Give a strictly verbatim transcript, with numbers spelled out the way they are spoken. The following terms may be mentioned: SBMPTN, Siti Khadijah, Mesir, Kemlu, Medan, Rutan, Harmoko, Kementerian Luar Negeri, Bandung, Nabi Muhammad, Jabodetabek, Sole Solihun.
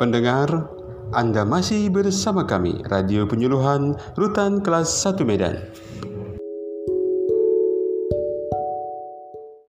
pendengar, Anda masih bersama kami, Radio Penyuluhan Rutan Kelas satu Medan.